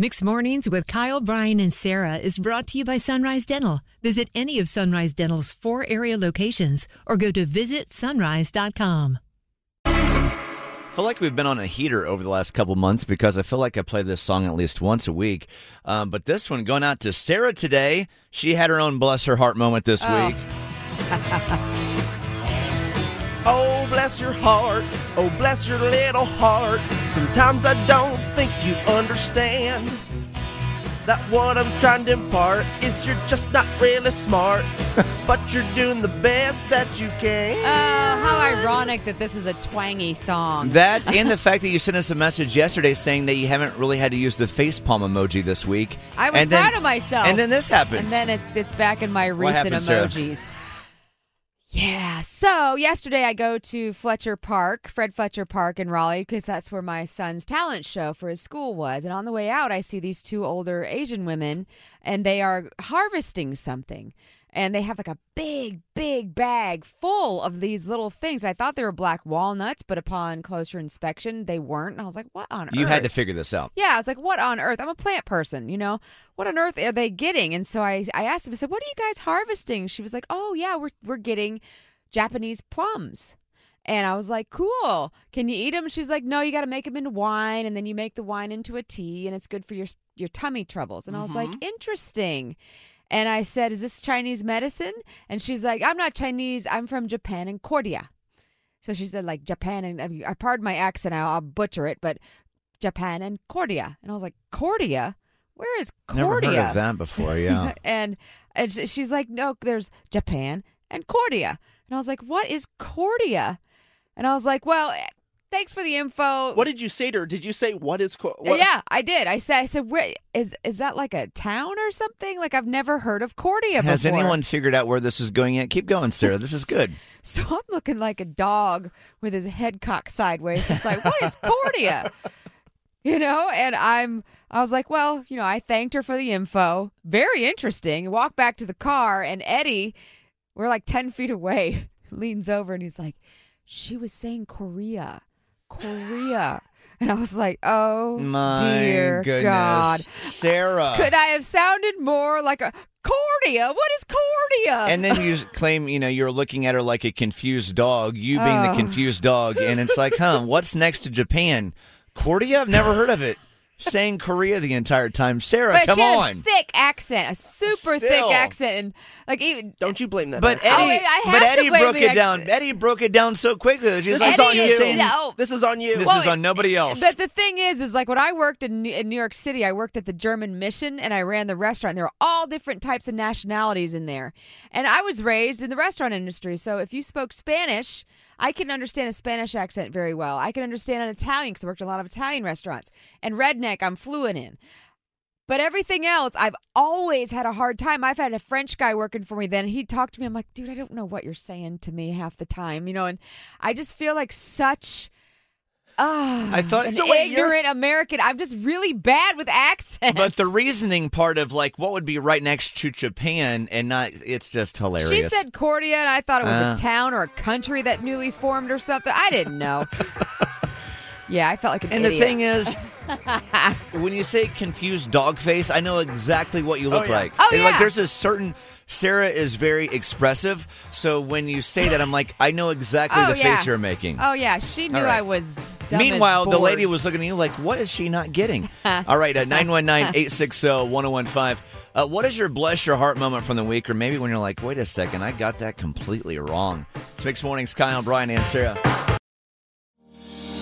Mixed Mornings with Kyle, Brian, and Sarah is brought to you by Sunrise Dental. Visit any of Sunrise Dental's 4 area locations or go to visitsunrise.com. I feel like we've been on a heater over the last couple months because I feel like I play this song at least once a week. But this one going out to Sarah today. She had her own bless her heart moment this week. Oh, bless your heart. Oh, bless your little heart. Sometimes I don't think you understand that what I'm trying to impart is you're just not really smart, but you're doing the best that you can. Oh, how ironic that this is a twangy song. That and the fact that you sent us a message yesterday saying that you haven't really had to use the facepalm emoji this week. I was proud of myself. And then this happens. And then it's back in my recent emojis. Sarah? Yeah, so yesterday I go to Fred Fletcher Park in Raleigh, because that's where my son's talent show for his school was. And on the way out, I see these 2 older Asian women, and they are harvesting something. And they have like a big, big bag full of these little things. I thought they were black walnuts, but upon closer inspection, they weren't. And I was like, what on earth? You had to figure this out. Yeah, I was like, what on earth? I'm a plant person, you know. What on earth are they getting? And so I asked him, I said, what are you guys harvesting? She was like, oh, yeah, we're getting Japanese plums. And I was like, cool. Can you eat them? She's like, no, you got to make them into wine, and then you make the wine into a tea, and it's good for your tummy troubles. And I was like, interesting. And I said, is this Chinese medicine? And she's like, I'm not Chinese. I'm from Japan and Korea. So she said, like, Japan and, I mean, pardon my accent, I'll butcher it, but Japan and Korea. And I was like, Korea? Where is Korea? Never heard of that before, yeah. and she's like, no, there's Japan and Korea. And I was like, what is Korea? And I was like, well, thanks for the info. What did you say to her? Did you say what is Korea? Yeah, I did. I said, where is that, like a town or something? Like, I've never heard of Korea before. Has anyone figured out where this is going yet? Keep going, Sarah. This is good. So I'm looking like a dog with his head cocked sideways, just like, what is Korea? You know, and I was like, well, you know, I thanked her for the info. Very interesting. Walked back to the car, and Eddie, we're like 10 feet away, leans over and he's like, she was saying Korea. And I was like, oh, my goodness. God. Sarah. Could I have sounded more like a Korea? What is Korea? And then you claim, you know, you're looking at her like a confused dog, you being the confused dog. And it's like, what's next to Japan? Korea? I've never heard of it. Saying Korea the entire time. Sarah, but come on. She had a thick accent, a super thick accent. And like, even, don't you blame that? But Eddie broke it down. Eddie broke it down so quickly that she's like, this is on you. This is on you. This is on nobody else. But the thing is like when I worked in New York City, I worked at the German Mission and I ran the restaurant. There were all different types of nationalities in there. And I was raised in the restaurant industry. So if you spoke Spanish, I can understand a Spanish accent very well. I can understand an Italian because I worked in a lot of Italian restaurants. And redneck, I'm fluent in. But everything else, I've always had a hard time. I've had a French guy working for me then. He talked to me. I'm like, dude, I don't know what you're saying to me half the time. You know, and I just feel like such ignorant American. I'm just really bad with accents. But the reasoning part of like what would be right next to Japan and not, it's just hilarious. She said Korea and I thought it was a town or a country that newly formed or something. I didn't know. Yeah, I felt like an idiot. And the thing is, when you say confused dog face, I know exactly what you look like. Oh, yeah. Like there's a certain, Sarah is very expressive, so when you say that, I'm like, I know exactly face you're making. Oh, yeah, she knew I was dumb. Meanwhile, the lady was looking at you like, what is she not getting? All right, 919-860-1015. What is your bless your heart moment from the week, or maybe when you're like, wait a second, I got that completely wrong. It's Mixed Mornings, Kyle, Brian, and Sarah.